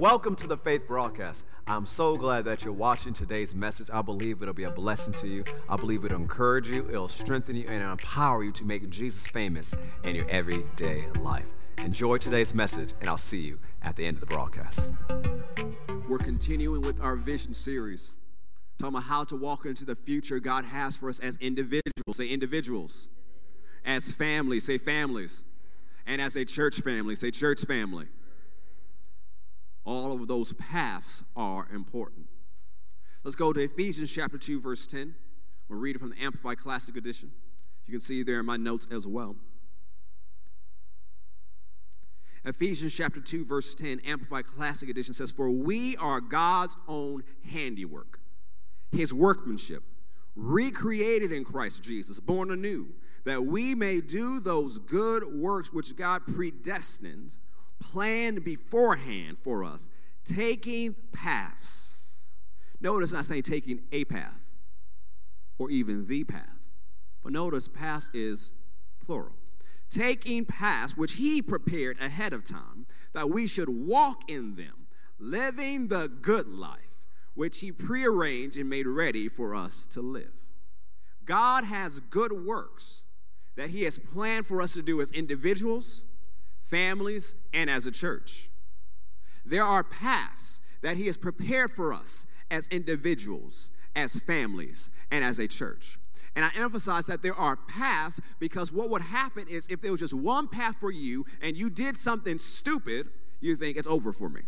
Welcome to the Faith Broadcast. I'm so glad that you're watching today's message. I believe it'll be a blessing to you. I believe it'll encourage you, it'll strengthen you, and empower you to make Jesus famous in your everyday life. Enjoy today's message, and I'll see you at the end of the broadcast. We're continuing with our vision series, talking about how to walk into the future God has for us as individuals. Say individuals. As families. Say families. And as a church family. Say church family. All of those paths are important. Let's go to Ephesians chapter 2, verse 10. We'll read it from the Amplified Classic Edition. You can see there in my notes as well. Ephesians chapter 2, verse 10, Amplified Classic Edition says, "For we are God's own handiwork, his workmanship, recreated in Christ Jesus, born anew, that we may do those good works which God predestined, planned beforehand for us, taking paths." Notice, not saying taking a path or even the path, but notice paths is plural. "Taking paths which he prepared ahead of time, that we should walk in them, living the good life, which he prearranged and made ready for us to live." God has good works that he has planned for us to do as individuals, families, and as a church. There are paths that he has prepared for us as individuals, as families, and as a church. And I emphasize that there are paths, because what would happen is if there was just one path for you and you did something stupid, you think it's over for me.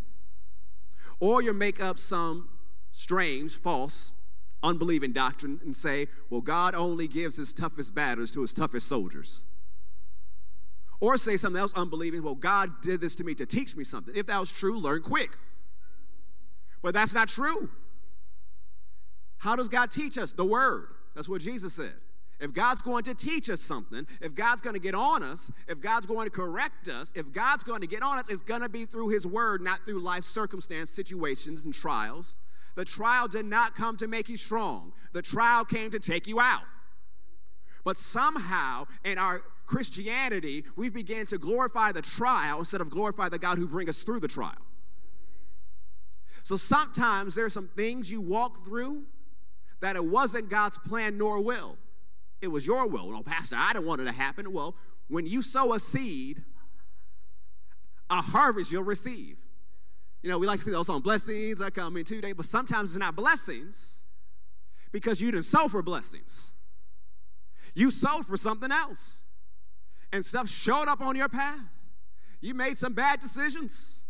Or you make up some strange, false, unbelieving doctrine and say, well, God only gives his toughest battles to his toughest soldiers. Or say something else unbelieving, well, God did this to me to teach me something. If that was true, learn quick. But that's not true. How does God teach us? The Word. That's what Jesus said. If God's going to teach us something, if God's going to get on us, if God's going to correct us, if God's going to get on us, it's going to be through his Word, not through life circumstance, situations, and trials. The trial did not come to make you strong. The trial came to take you out. But somehow in our Christianity, we've began to glorify the trial instead of glorify the God who brings us through the trial. So sometimes there are some things you walk through that it wasn't God's plan nor will. It was your will. Well, Pastor, I didn't want it to happen. Well, when you sow a seed, a harvest you'll receive. You know, we like to see those on blessings are coming today, but sometimes it's not blessings because you didn't sow for blessings. You sowed for something else, and stuff showed up on your path. You made some bad decisions.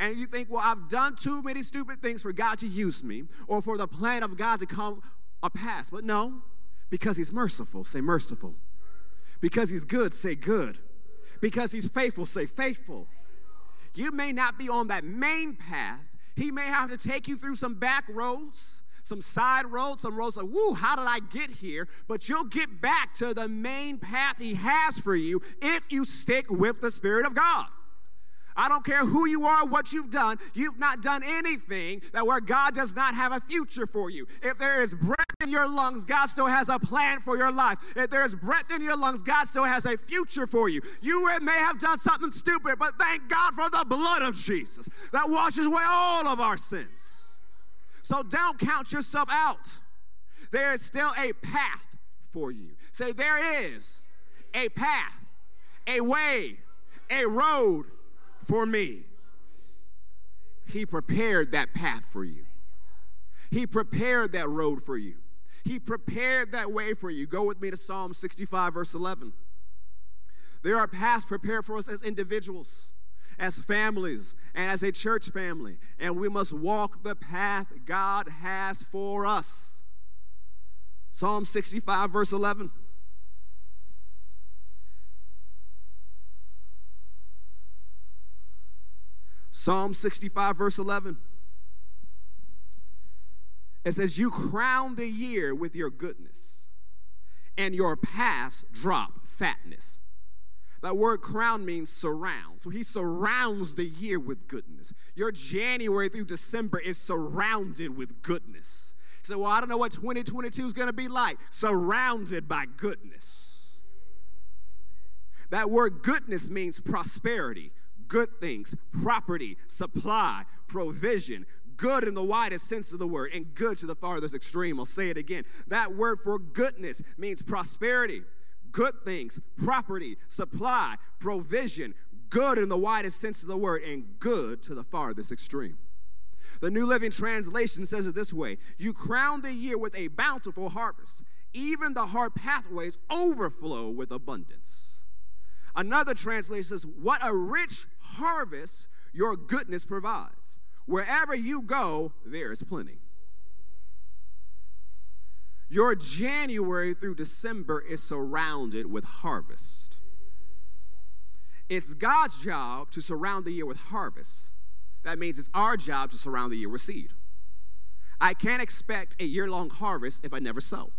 And you think, well, I've done too many stupid things for God to use me or for the plan of God to come a pass. But no, because he's merciful, say merciful. Because he's good, say good. Because he's faithful, say faithful. You may not be on that main path. He may have to take you through some back roads, some side roads, some roads like, woo, how did I get here? But you'll get back to the main path he has for you if you stick with the Spirit of God. I don't care who you are, what you've done. You've not done anything that where God does not have a future for you. If there is breath in your lungs, God still has a plan for your life. If there is breath in your lungs, God still has a future for you. You may have done something stupid, but thank God for the blood of Jesus that washes away all of our sins. So don't count yourself out. There is still a path for you. Say, there is a path, a way, a road for me. He prepared that path for you. He prepared that road for you. He prepared that way for you. Go with me to Psalm 65, verse 11. There are paths prepared for us as individuals, as families, and as a church family, and we must walk the path God has for us. Psalm 65, verse 11. Psalm 65, verse 11. It says, "You crown the year with your goodness, and your paths drop fatness." That word crown means surround. So he surrounds the year with goodness. Your January through December is surrounded with goodness. So, well, I don't know what 2022 is going to be like. Surrounded by goodness. That word goodness means prosperity. good things, property, supply, provision, good in the widest sense of the word, and good to the farthest extreme. I'll say it again. That word for goodness means prosperity, good things, property, supply, provision, good in the widest sense of the word, and good to the farthest extreme. The New Living Translation says it this way: you crown the year with a bountiful harvest. Even the hard pathways overflow with abundance. Another translation says, what a rich harvest your goodness provides. Wherever you go, there is plenty. Your January through December is surrounded with harvest. It's God's job to surround the year with harvest. That means it's our job to surround the year with seed. I can't expect a year-long harvest if I never sow.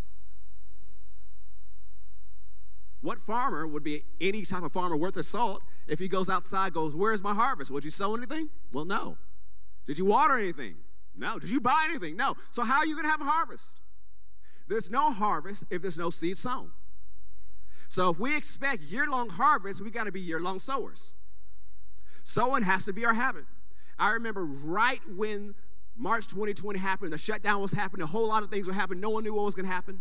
What farmer would be any type of farmer worth their salt if he goes outside, goes, where's my harvest? Would you sow anything? Well, no. Did you water anything? No. Did you buy anything? No. So how are you going to have a harvest? There's no harvest if there's no seed sown. So if we expect year-long harvest, we got to be year-long sowers. Sowing has to be our habit. I remember right when March 2020 happened, the shutdown was happening, a whole lot of things were happening, no one knew what was going to happen.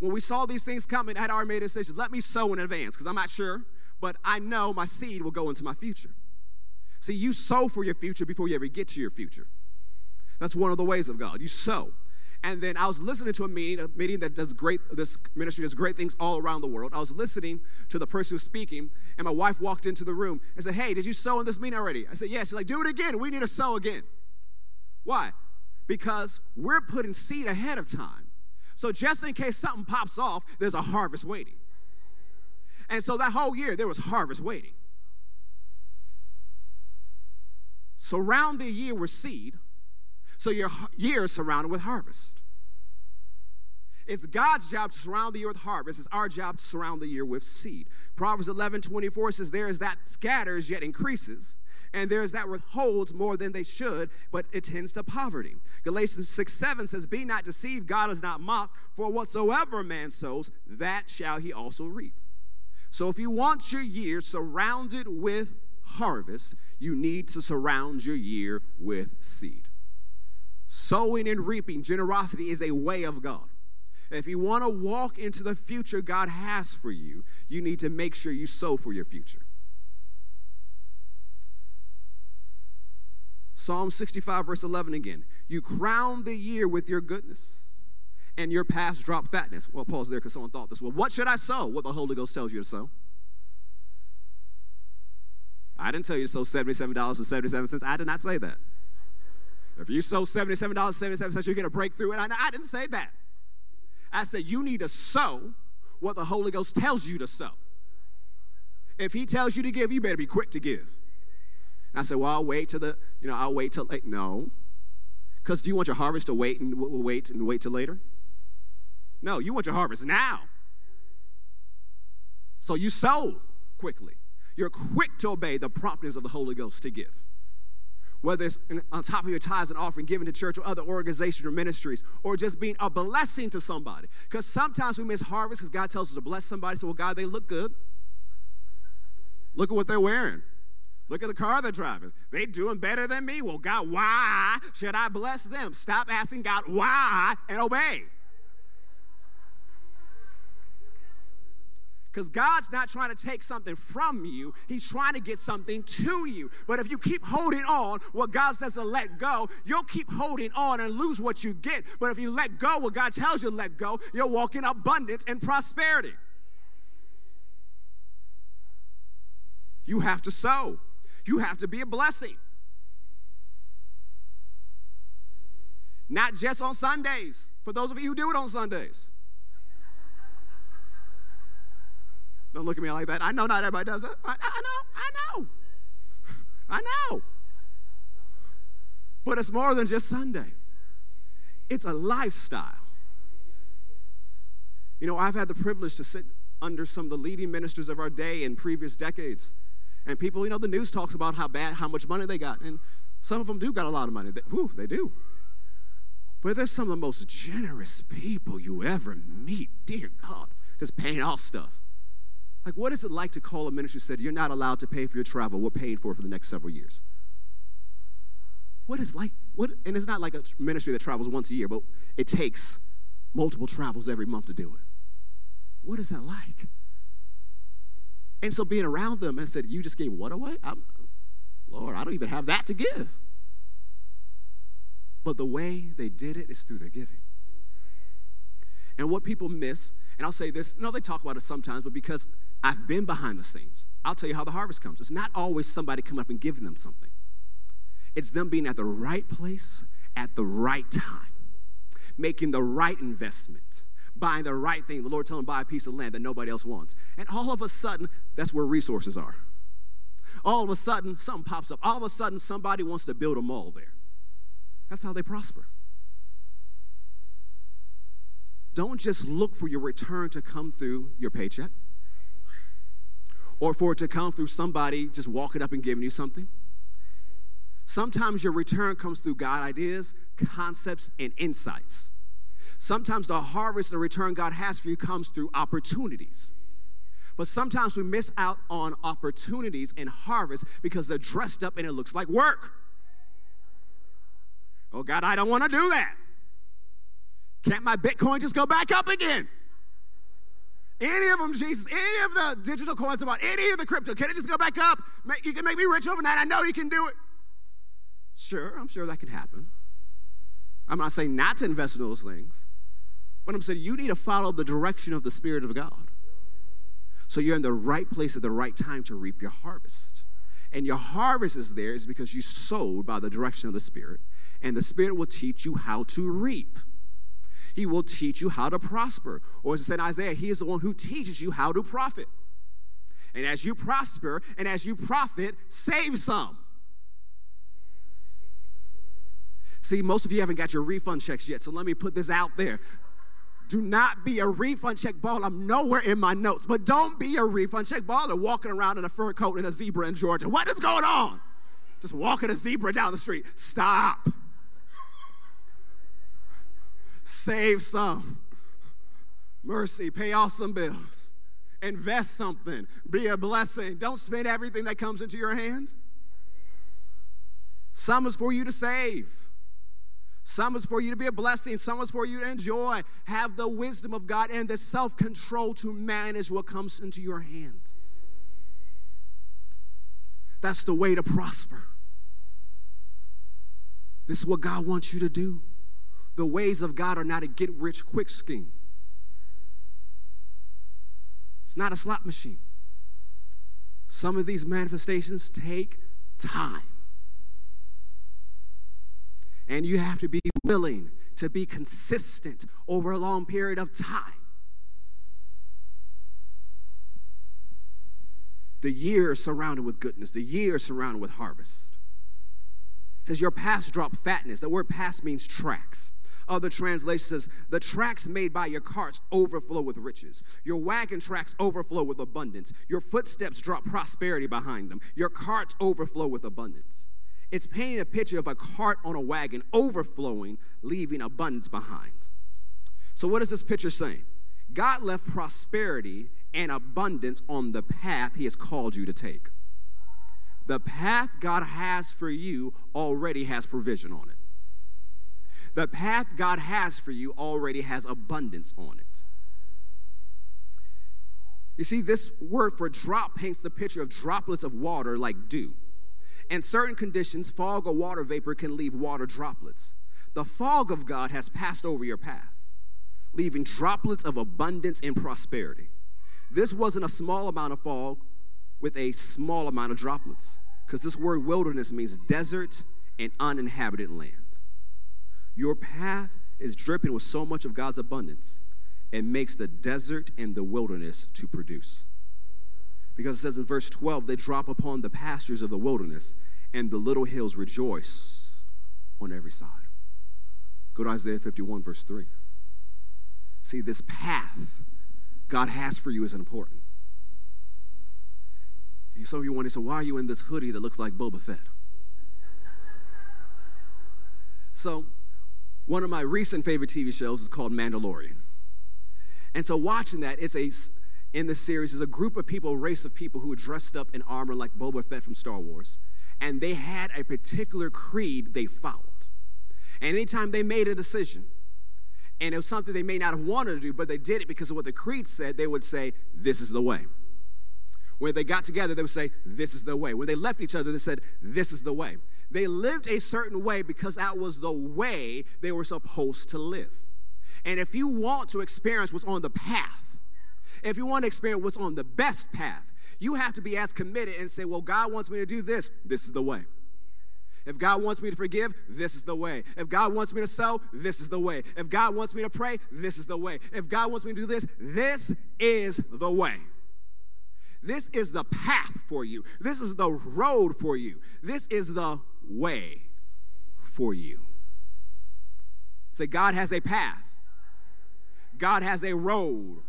When we saw these things coming, I had already made a decision. Let me sow in advance, because I'm not sure, but I know my seed will go into my future. See, you sow for your future before you ever get to your future. That's one of the ways of God. You sow. And then I was listening to a meeting that does great, this ministry does great things all around the world. I was listening to the person who's speaking, and my wife walked into the room and said, hey, did you sow in this meeting already? I said, yes. She's like, do it again. We need to sow again. Why? Because we're putting seed ahead of time. So just in case something pops off, there's a harvest waiting. And so that whole year, there was harvest waiting. Surround the year with seed, so your year is surrounded with harvest. It's God's job to surround the year with harvest. It's our job to surround the year with seed. Proverbs 11:24 says, there is that scatters yet increases, and there is that withholds more than they should, but it tends to poverty. Galatians 6:7 says, be not deceived, God is not mocked, for whatsoever man sows, that shall he also reap. So if you want your year surrounded with harvest, you need to surround your year with seed. Sowing and reaping, generosity is a way of God. If you want to walk into the future God has for you, you need to make sure you sow for your future. Psalm 65, verse 11 again. You crown the year with your goodness, and your past drop fatness. Well, pause there because someone thought this. Well, what should I sow? What the Holy Ghost tells you to sow. I didn't tell you to sow $77.77. I did not say that. If you sow $77.77, you'll get a breakthrough. And I didn't say that. I said you need to sow what the Holy Ghost tells you to sow. If he tells you to give, you better be quick to give. I said, well, I'll wait till late. No. Because do you want your harvest to wait till later? No, you want your harvest now. So you sow quickly. You're quick to obey the promptings of the Holy Ghost to give. Whether it's on top of your tithes and offering, giving to church or other organizations or ministries, or just being a blessing to somebody. Because sometimes we miss harvest because God tells us to bless somebody. So, well, God, they look good. Look at what they're wearing. Look at the car they're driving. They're doing better than me. Well, God, why should I bless them? Stop asking God why and obey. Because God's not trying to take something from you. He's trying to get something to you. But if you keep holding on what God says to let go, you'll keep holding on and lose what you get. But if you let go what God tells you to let go, you'll walk in abundance and prosperity. You have to sow. You have to be a blessing. Not just on Sundays, for those of you who do it on Sundays. Don't look at me like that. I know not everybody does that. I know. But it's more than just Sunday. It's a lifestyle. You know, I've had the privilege to sit under some of the leading ministers of our day in previous decades. And people, you know, the news talks about how much money they got. And some of them do got a lot of money. They do. But they're some of the most generous people you ever meet. Dear God, just paying off stuff. Like, what is it like to call a ministry and say, you're not allowed to pay for your travel, we're paying for it for the next several years? What is like, what? And it's not like a ministry that travels once a year, but it takes multiple travels every month to do it. What is that like? And so being around them, I said, you just gave what away? Lord, I don't even have that to give. But the way they did it is through their giving. And what people miss, and I'll say this, they talk about it sometimes, but because I've been behind the scenes, I'll tell you how the harvest comes. It's not always somebody coming up and giving them something. It's them being at the right place at the right time, making the right investment, buying the right thing. The Lord told them buy a piece of land that nobody else wants. And all of a sudden, that's where resources are. All of a sudden, something pops up. All of a sudden, somebody wants to build a mall there. That's how they prosper. Don't just look for your return to come through your paycheck or for it to come through somebody just walking up and giving you something. Sometimes your return comes through God ideas, concepts, and insights. Sometimes the harvest and return God has for you comes through opportunities. But sometimes we miss out on opportunities and harvest because they're dressed up and it looks like work. Oh, God, I don't want to do that. Can't my Bitcoin just go back up again? Any of them, Jesus, any of the digital coins about any of the crypto, can it just go back up? You can make me rich overnight. I know you can do it. Sure, I'm sure that can happen. I'm not saying not to invest in those things, but I'm saying you need to follow the direction of the Spirit of God. So you're in the right place at the right time to reap your harvest. And your harvest is there is because you sowed by the direction of the Spirit, and the Spirit will teach you how to reap. He will teach you how to prosper. Or as it said in Isaiah, he is the one who teaches you how to profit. And as you prosper and as you profit, save some. See, most of you haven't got your refund checks yet, so let me put this out there. Do not be a refund check baller. I'm nowhere in my notes, but don't be a refund check baller walking around in a fur coat and a zebra in Georgia. What is going on? Just walking a zebra down the street. Stop. Save some. Mercy. Pay off some bills. Invest something. Be a blessing. Don't spend everything that comes into your hand. Some is for you to save. Some is for you to be a blessing. Some is for you to enjoy. Have the wisdom of God and the self-control to manage what comes into your hand. That's the way to prosper. This is what God wants you to do. The ways of God are not a get-rich-quick scheme. It's not a slot machine. Some of these manifestations take time. And you have to be willing to be consistent over a long period of time. The year is surrounded with goodness. The year is surrounded with harvest. It says your past drop fatness. The word past means tracks. Other translation says the tracks made by your carts overflow with riches. Your wagon tracks overflow with abundance. Your footsteps drop prosperity behind them. Your carts overflow with abundance. It's painting a picture of a cart on a wagon overflowing, leaving abundance behind. So what is this picture saying? God left prosperity and abundance on the path he has called you to take. The path God has for you already has provision on it. The path God has for you already has abundance on it. You see, this word for drop paints the picture of droplets of water like dew. In certain conditions, fog or water vapor can leave water droplets. The fog of God has passed over your path, leaving droplets of abundance and prosperity. This wasn't a small amount of fog with a small amount of droplets, because this word wilderness means desert and uninhabited land. Your path is dripping with so much of God's abundance, it makes the desert and the wilderness to produce. Because it says in verse 12, they drop upon the pastures of the wilderness, and the little hills rejoice on every side. Go to Isaiah 51, verse 3. See, this path God has for you is important. And some of you wonder, so why are you in this hoodie that looks like Boba Fett? So, one of my recent favorite TV shows is called Mandalorian. And so watching that, it's a in the series is a group of people, a race of people who were dressed up in armor like Boba Fett from Star Wars, and they had a particular creed they followed. And anytime they made a decision, and it was something they may not have wanted to do, but they did it because of what the creed said, they would say, this is the way. When they got together, they would say, this is the way. When they left each other, they said, this is the way. They lived a certain way because that was the way they were supposed to live. And if you want to experience what's on the path, if you want to experience what's on the best path, you have to be as committed and say, well, God wants me to do this, this is the way. If God wants me to forgive, this is the way. If God wants me to sow, this is the way. If God wants me to pray, this is the way. If God wants me to do this, this is the way. This is the path for you. This is the road for you. This is the way for you. Say, God has a path. God has a road.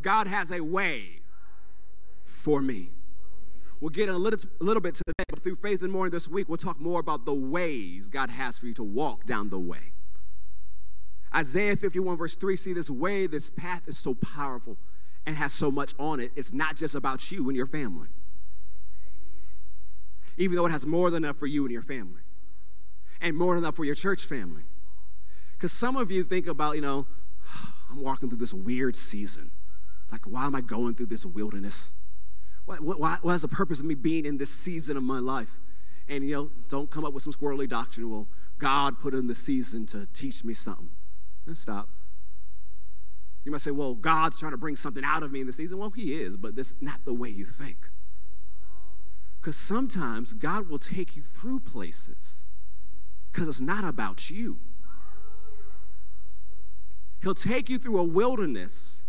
God has a way for me. We'll get in a little bit today, but through Faith in the Morning this week, we'll talk more about the ways God has for you to walk down the way. Isaiah 51 verse 3, see, this way, this path is so powerful and has so much on it. It's not just about you and your family. Even though it has more than enough for you and your family. And more than enough for your church family. Because some of you think about, I'm walking through this weird season. Like, why am I going through this wilderness? What is the purpose of me being in this season of my life? And, don't come up with some squirrely doctrine. Well, God put in the season to teach me something. And stop. You might say, well, God's trying to bring something out of me in this season. Well, he is, but that's not the way you think. Because sometimes God will take you through places because it's not about you. He'll take you through a wilderness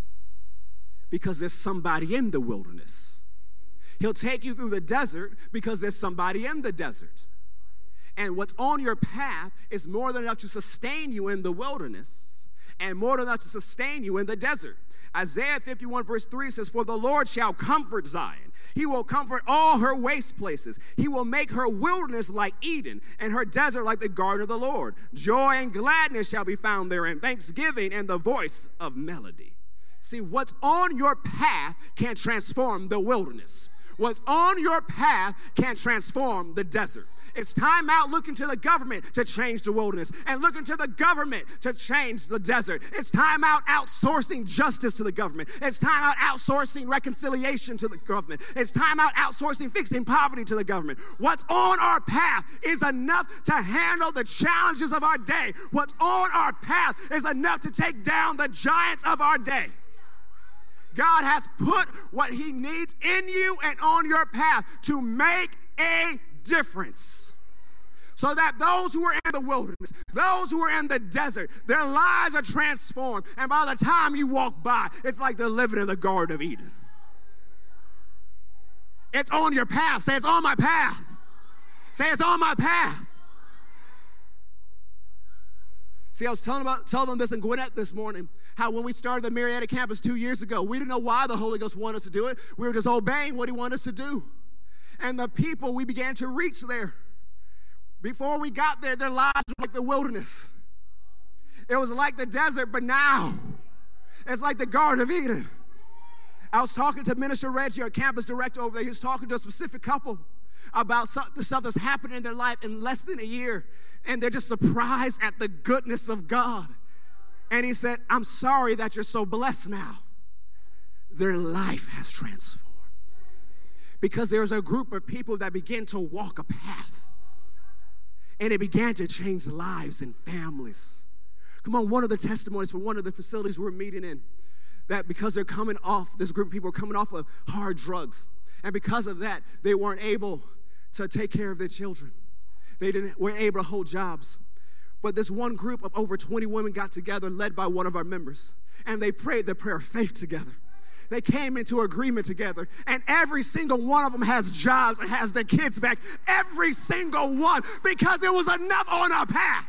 because there's somebody in the wilderness. He'll take you through the desert because there's somebody in the desert. And what's on your path is more than enough to sustain you in the wilderness. And more than enough to sustain you in the desert. Isaiah 51 verse 3 says, for the Lord shall comfort Zion. He will comfort all her waste places. He will make her wilderness like Eden and her desert like the garden of the Lord. Joy and gladness shall be found therein, thanksgiving and the voice of melody. See, what's on your path can transform the wilderness. What's on your path can transform the desert. It's time out looking to the government to change the wilderness and looking to the government to change the desert. It's time out outsourcing justice to the government. It's time out outsourcing reconciliation to the government. It's time out outsourcing fixing poverty to the government. What's on our path is enough to handle the challenges of our day. What's on our path is enough to take down the giants of our day. God has put what he needs in you and on your path to make a difference. So that those who are in the wilderness, those who are in the desert, their lives are transformed. And by the time you walk by, it's like they're living in the Garden of Eden. It's on your path. Say, it's on my path. Say, it's on my path. See, I was telling them this in Gwinnett this morning, how when we started the Marietta campus 2 years ago, we didn't know why the Holy Ghost wanted us to do it. We were just obeying what he wanted us to do. And the people we began to reach there, before we got there, their lives were like the wilderness. It was like the desert, but now it's like the Garden of Eden. I was talking to Minister Reggie, our campus director over there. He was talking to a specific couple about the stuff that's happened in their life in less than a year, and they're just surprised at the goodness of God. And he said, I'm sorry that you're so blessed now. Their life has transformed because there's a group of people that begin to walk a path. And it began to change lives and families. Come on, one of the testimonies from one of the facilities we're meeting in, that because they're coming off, this group of people are coming off of hard drugs. And because of that, they weren't able to take care of their children. They weren't able to hold jobs. But this one group of over 20 women got together, led by one of our members. And they prayed the prayer of faith together. They came into agreement together, and every single one of them has jobs and has their kids back. Every single one, because it was enough on our path.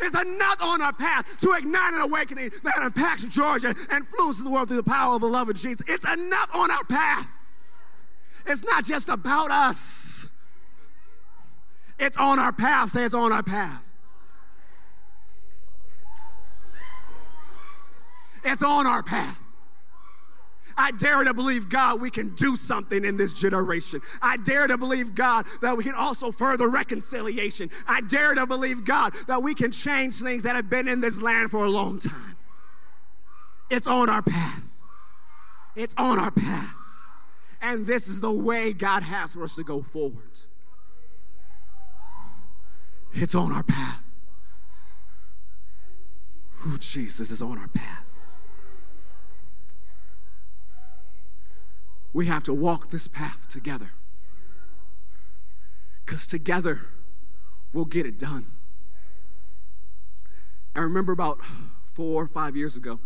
There's enough on our path to ignite an awakening that impacts Georgia and influences the world through the power of the love of Jesus. It's enough on our path. It's not just about us. It's on our path. Say, it's on our path. It's on our path. I dare to believe, God, we can do something in this generation. I dare to believe, God, that we can also further reconciliation. I dare to believe, God, that we can change things that have been in this land for a long time. It's on our path. It's on our path. And this is the way God has for us to go forward. It's on our path. Ooh, Jesus is on our path. We have to walk this path together, because together we'll get it done. I remember about 4 or 5 years ago,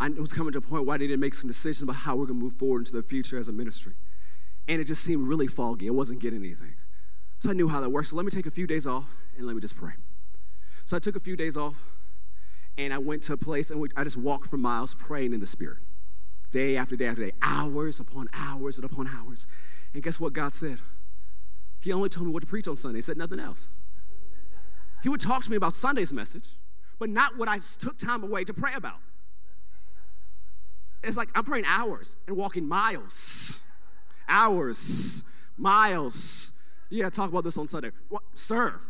I was coming to a point where I needed to make some decisions about how we're going to move forward into the future as a ministry. And it just seemed really foggy. I wasn't getting anything. So I knew how that works. So let me take a few days off and let me just pray. So I took a few days off and I went to a place and I just walked for miles praying in the Spirit. Day after day after day, hours upon hours and upon hours. And guess what God said? He only told me what to preach on Sunday. He said nothing else. He would talk to me about Sunday's message, but not what I took time away to pray about. It's like I'm praying hours and walking miles. Hours, miles. Yeah, talk about this on Sunday. Well, sir,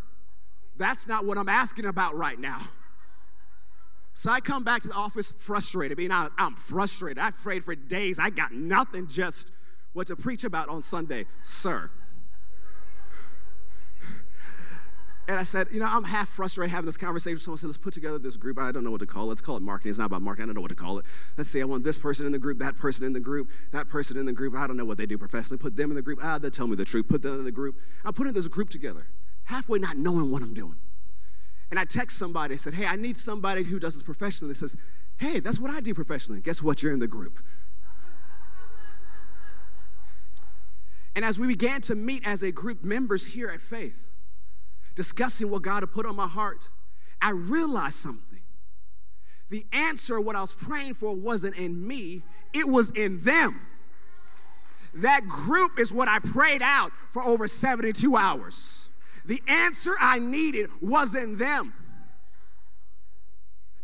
that's not what I'm asking about right now. So I come back to the office frustrated. Being honest, I'm frustrated. I've prayed for days. I got nothing just what to preach about on Sunday, sir. And I said, I'm half frustrated having this conversation. Someone said, let's put together this group. I don't know what to call it. Let's call it marketing. It's not about marketing. I don't know what to call it. Let's see. I want this person in the group, that person in the group, that person in the group. I don't know what they do professionally. Put them in the group. They'll tell me the truth. Put them in the group. I'm putting this group together, halfway not knowing what I'm doing. And I text somebody. I said, hey, I need somebody who does this professionally. They says, hey, that's what I do professionally. Guess what? You're in the group. And as we began to meet as a group, members here at Faith, discussing what God had put on my heart, I realized something. The answer, what I was praying for, wasn't in me. It was in them. That group is what I prayed out for over 72 hours. The answer I needed was in them.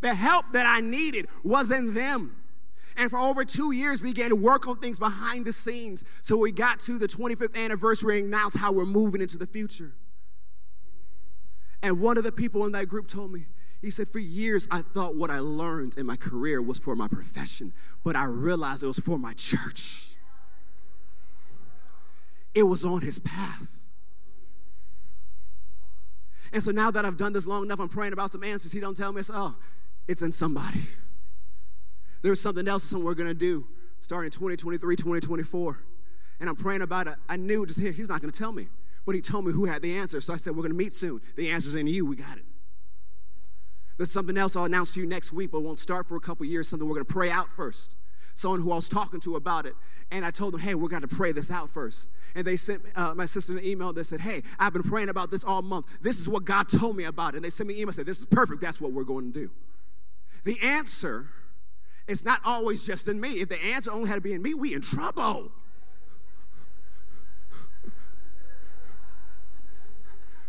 The help that I needed was in them. And for over 2 years, we began to work on things behind the scenes. So we got to the 25th anniversary and announced how we're moving into the future. And one of the people in that group told me, he said, for years, I thought what I learned in my career was for my profession, but I realized it was for my church. It was on his path. And so now that I've done this long enough, I'm praying about some answers. He don't tell me, it's in somebody. There's something else, something we're going to do starting 2023, 2024. And I'm praying about it. I knew just here, he's not going to tell me. But he told me who had the answer. So I said, we're going to meet soon. The answer's in you. We got it. There's something else I'll announce to you next week, but won't start for a couple years, something we're going to pray out first. Someone who I was talking to about it, and I told them, hey, we're going to pray this out first. And they sent my sister an email that said, hey, I've been praying about this all month. This is what God told me about it. And they sent me an email and said, this is perfect. That's what we're going to do. The answer is not always just in me. If the answer only had to be in me, we in trouble.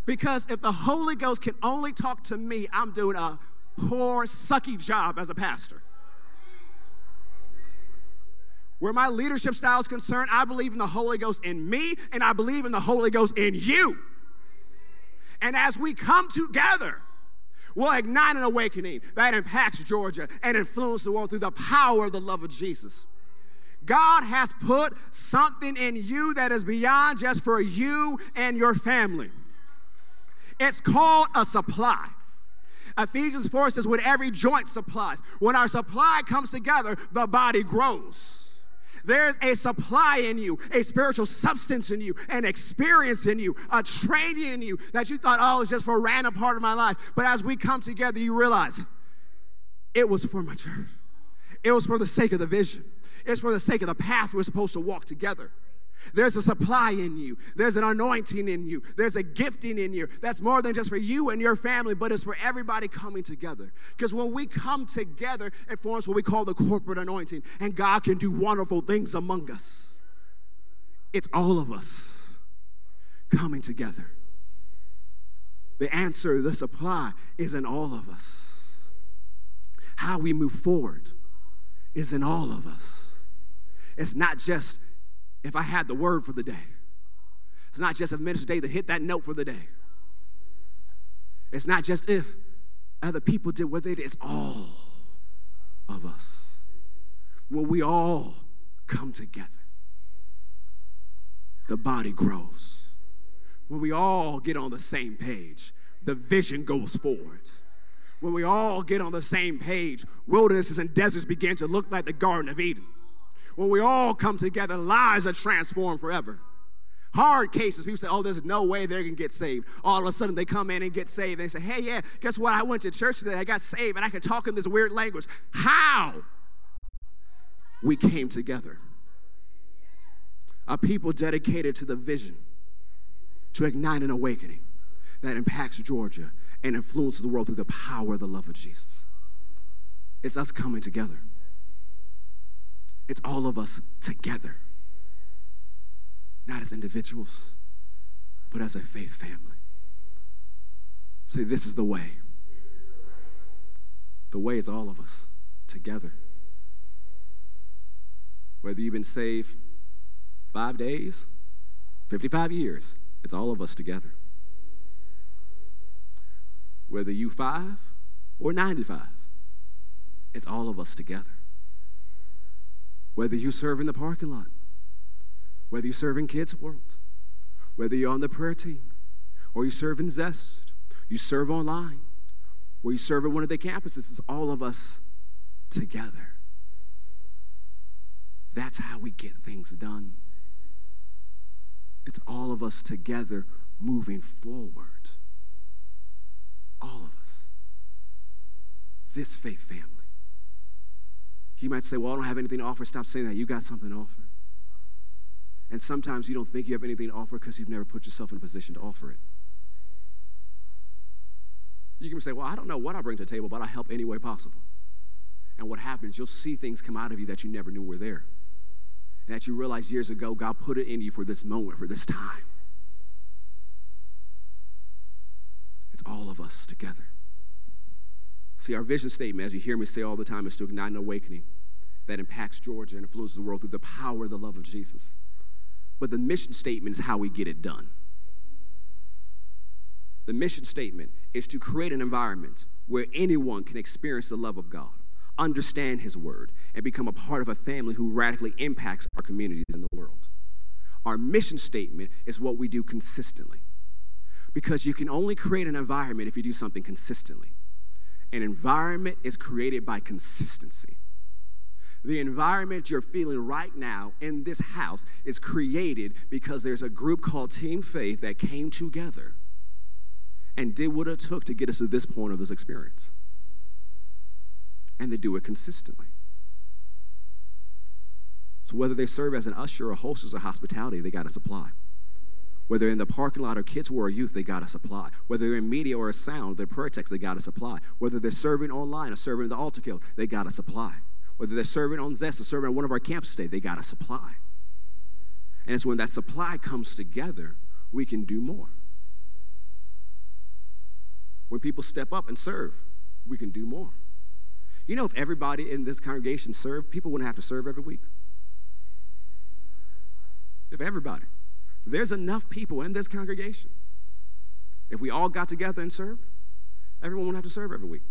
Because if the Holy Ghost can only talk to me, I'm doing a poor, sucky job as a pastor. Where my leadership style is concerned, I believe in the Holy Ghost in me, and I believe in the Holy Ghost in you. And as we come together, we'll ignite an awakening that impacts Georgia and influences the world through the power of the love of Jesus. God has put something in you that is beyond just for you and your family. It's called a supply. Ephesians 4 says, when every joint supplies, when our supply comes together, the body grows. There's a supply in you, a spiritual substance in you, an experience in you, a training in you that you thought, oh, it's just for a random part of my life. But as we come together, you realize it was for my church. It was for the sake of the vision. It's for the sake of the path we're supposed to walk together. There's a supply in you. There's an anointing in you. There's a gifting in you. That's more than just for you and your family, but it's for everybody coming together. Because when we come together, it forms what we call the corporate anointing, and God can do wonderful things among us. It's all of us coming together. The answer, the supply, is in all of us. How we move forward is in all of us. It's not just if I had the word for the day. It's not just if Minister David hit that note for the day. It's not just if other people did what they did. It's all of us. When we all come together, the body grows. When we all get on the same page, the vision goes forward. When we all get on the same page, wildernesses and deserts begin to look like the Garden of Eden. When we all come together, lives are transformed forever. Hard cases, people say, oh, there's no way they can get saved. All of a sudden, they come in and get saved. They say, hey, yeah, guess what? I went to church today. I got saved, and I can talk in this weird language. How? We came together. A people dedicated to the vision to ignite an awakening that impacts Georgia and influences the world through the power of the love of Jesus. It's us coming together. It's all of us together. Not as individuals, but as a faith family. Say, this is the way. The way is all of us together. Whether you've been saved 5 days, 55 years, it's all of us together. Whether you 5 or 95, it's all of us together. Whether you serve in the parking lot, whether you serve in Kids World, whether you're on the prayer team, or you serve in Zest, you serve online, or you serve at one of the campuses, it's all of us together. That's how we get things done. It's all of us together moving forward. All of us. This faith family. You might say, well, I don't have anything to offer. Stop saying that. You got something to offer. And sometimes you don't think you have anything to offer because you've never put yourself in a position to offer it. You can say, well, I don't know what I bring to the table, but I help any way possible. And what happens, you'll see things come out of you that you never knew were there. And that you realize years ago, God put it in you for this moment, for this time. It's all of us together. See, our vision statement, as you hear me say all the time, is to ignite an awakening that impacts Georgia and influences the world through the power of the love of Jesus. But the mission statement is how we get it done. The mission statement is to create an environment where anyone can experience the love of God, understand His word, and become a part of a family who radically impacts our communities in the world. Our mission statement is what we do consistently, because you can only create an environment if you do something consistently. An environment is created by consistency. The environment you're feeling right now in this house is created because there's a group called Team Faith that came together and did what it took to get us to this point of this experience. And they do it consistently. So whether they serve as an usher or hostess or hospitality, they got a supply. Whether they're in the parking lot or Kids World or youth, they got a supply. Whether they're in media or a sound, their prayer text, they got a supply. Whether they're serving online or serving at the altar kill, they got a supply. Whether they're serving on Zest or serving on one of our campuses today, they got a supply. And it's when that supply comes together, we can do more. When people step up and serve, we can do more. You know, if everybody in this congregation served, people wouldn't have to serve every week. If everybody. There's enough people in this congregation. If we all got together and served, everyone wouldn't have to serve every week.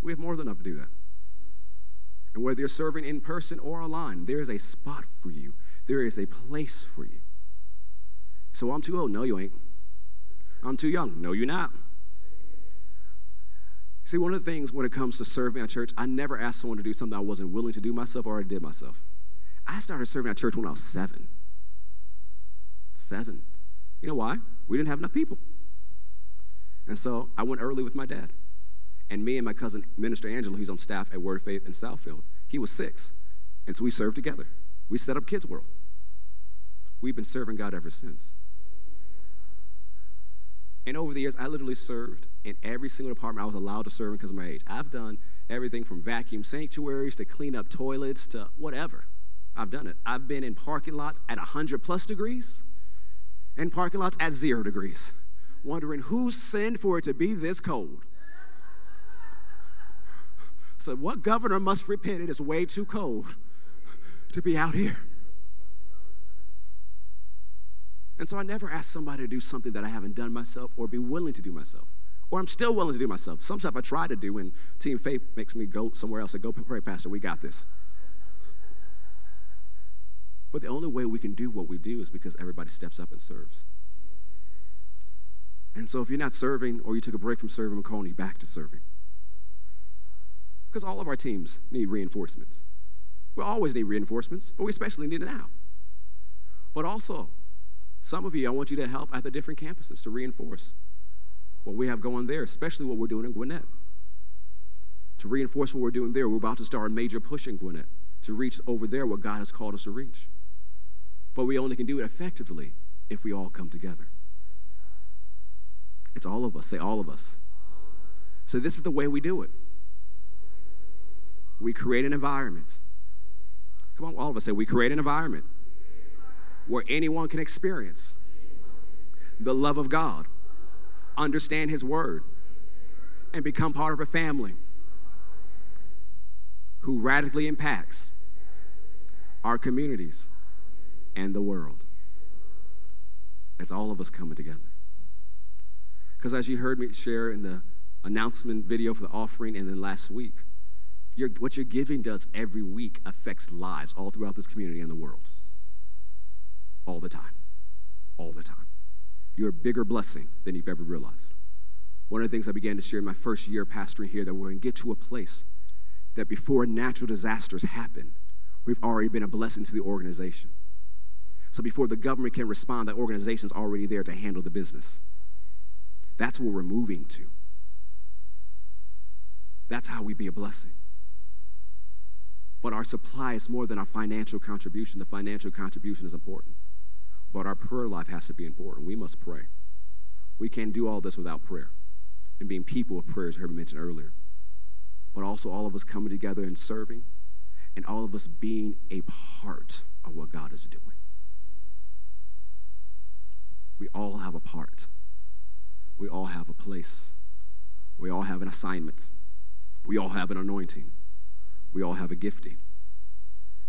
We have more than enough to do that. And whether you're serving in person or online, there is a spot for you. There is a place for you. So I'm too old. No, you ain't. I'm too young. No, you're not. See, one of the things when it comes to serving at church, I never asked someone to do something I wasn't willing to do myself or I did myself. I started serving at church when I was 7. 7. You know why? We didn't have enough people. And so I went early with my dad. And me and my cousin, Minister Angelo, who's on staff at Word of Faith in Southfield, he was 6. And so we served together. We set up Kids World. We've been serving God ever since. And over the years, I literally served in every single department I was allowed to serve in because of my age. I've done everything from vacuum sanctuaries to clean up toilets to whatever. I've done it. I've been in parking lots at 100-plus degrees and parking lots at 0 degrees, wondering who sinned for it to be this cold. So what governor must repent? It is way too cold. to be out here. And so I never ask somebody to do something that I haven't done myself or be willing to do myself. Or I'm still willing to do myself. Some stuff I try to do when Team Faith makes me go somewhere else and go pray, Pastor, we got this. But the only way we can do what we do is because everybody steps up and serves. And so if you're not serving or you took a break from serving, we're calling you back to serving. Because all of our teams need reinforcements. We always need reinforcements, but we especially need it now. But also, some of you, I want you to help at the different campuses to reinforce what we have going there, especially what we're doing in Gwinnett. To reinforce what we're doing there, we're about to start a major push in Gwinnett to reach over there what God has called us to reach. But we only can do it effectively if we all come together. It's all of us. Say all of us. So this is the way we do it. We create an environment. Come on, all of us say we create an environment where anyone can experience the love of God, understand His Word, and become part of a family who radically impacts our communities and the world. It's all of us coming together. Because as you heard me share in the announcement video for the offering and then last week, what your giving does every week affects lives all throughout this community and the world. All the time. All the time. You're a bigger blessing than you've ever realized. One of the things I began to share in my first year pastoring here, that we're going to get to a place that before natural disasters happen, we've already been a blessing to the organization. So before the government can respond, that organization's already there to handle the business. That's where we're moving to. That's how we be a blessing. But our supply is more than our financial contribution. The financial contribution is important. But our prayer life has to be important. We must pray. We can't do all this without prayer and being people of prayer, as Herbert mentioned earlier. But also all of us coming together and serving, and all of us being a part of what God is doing. We all have a part. We all have a place. We all have an assignment. We all have an anointing. We all have a gifting.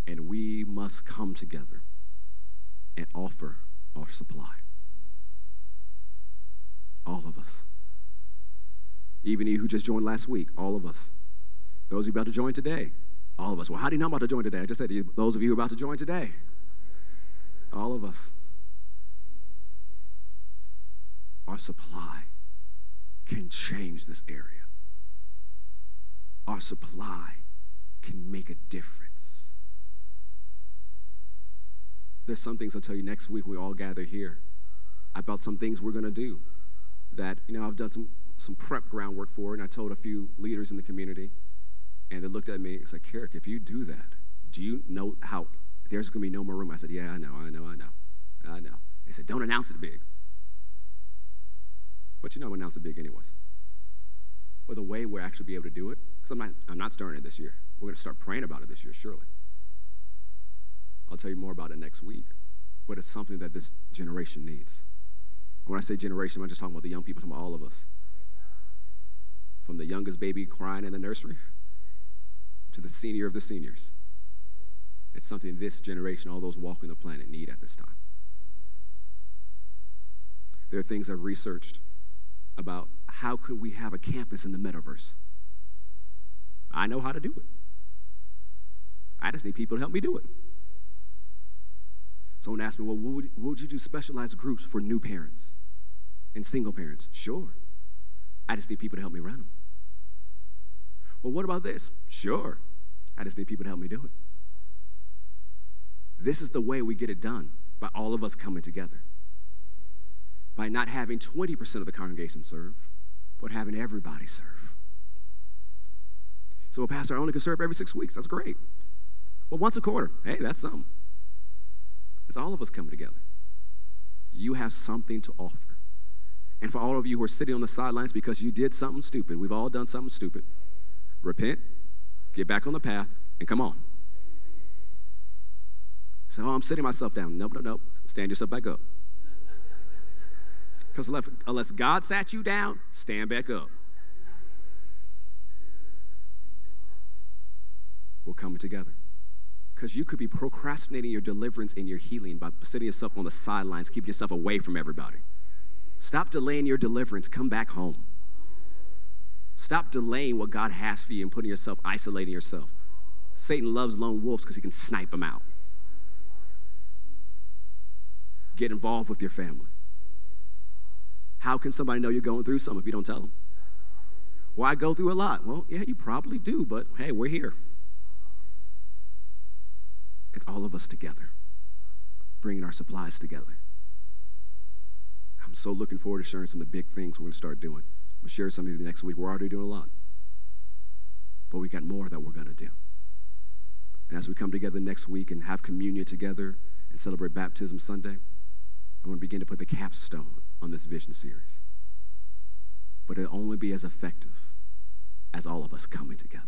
And we must come together and offer our supply. All of us. Even you who just joined last week, all of us. Those who are about to join today, all of us. Well, how do you know I'm about to join today? I just said to you, those of you who are about to join today, all of us. Our supply can change this area. Our supply can make a difference. There's some things I'll tell you next week. We all gather here about some things we're going to do that, you know, I've done some prep groundwork for, and I told a few leaders in the community, and they looked at me and said, Carrick, if you do that, do you know how there's going to be no more room? I said, yeah, I know. They said, don't announce it big. But you know, I'm announcing big anyways. But the way we're actually be able to do it, because I'm not starting it this year. We're going to start praying about it this year, surely. I'll tell you more about it next week. But it's something that this generation needs. And when I say generation, I'm not just talking about the young people, I'm talking about all of us. From the youngest baby crying in the nursery to the senior of the seniors. It's something this generation, all those walking the planet, need at this time. There are things I've researched about how could we have a campus in the metaverse. I know how to do it. I just need people to help me do it. Someone asked me, well, would you do specialized groups for new parents and single parents? Sure. I just need people to help me run them. Well, what about this? Sure. I just need people to help me do it. This is the way we get it done, by all of us coming together. By not having 20% of the congregation serve, but having everybody serve. So, well, Pastor, I only can serve every 6 weeks. That's great. Well, once a quarter. Hey, that's something. It's all of us coming together. You have something to offer. And for all of you who are sitting on the sidelines because you did something stupid, we've all done something stupid. Repent, get back on the path, and come on. So, oh, I'm sitting myself down. Nope. Stand yourself back up. Because unless God sat you down, stand back up. We're coming together. because you could be procrastinating your deliverance and your healing by setting yourself on the sidelines, keeping yourself away from everybody. Stop delaying your deliverance. Come back home. Stop delaying what God has for you and putting yourself, isolating yourself. Satan loves lone wolves because he can snipe them out. Get involved with your family. How can somebody know you're going through something if you don't tell them? Well, I go through a lot. Well, yeah, you probably do, but hey, we're here. It's all of us together, bringing our supplies together. I'm so looking forward to sharing some of the big things we're going to start doing. I'm going to share some of you next week. We're already doing a lot, but we got more that we're going to do. And as we come together next week and have communion together and celebrate Baptism Sunday, I'm going to begin to put the capstone on this vision series. But it'll only be as effective as all of us coming together.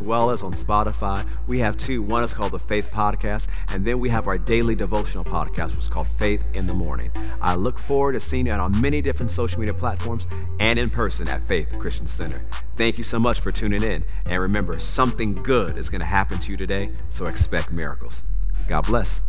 well as on Spotify. We have two. One is called the Faith Podcast, and then we have our daily devotional podcast, which is called Faith in the Morning. I look forward to seeing you on many different social media platforms and in person at Faith Christian Center. Thank you so much for tuning in. And remember, something good is going to happen to you today, so expect miracles. God bless.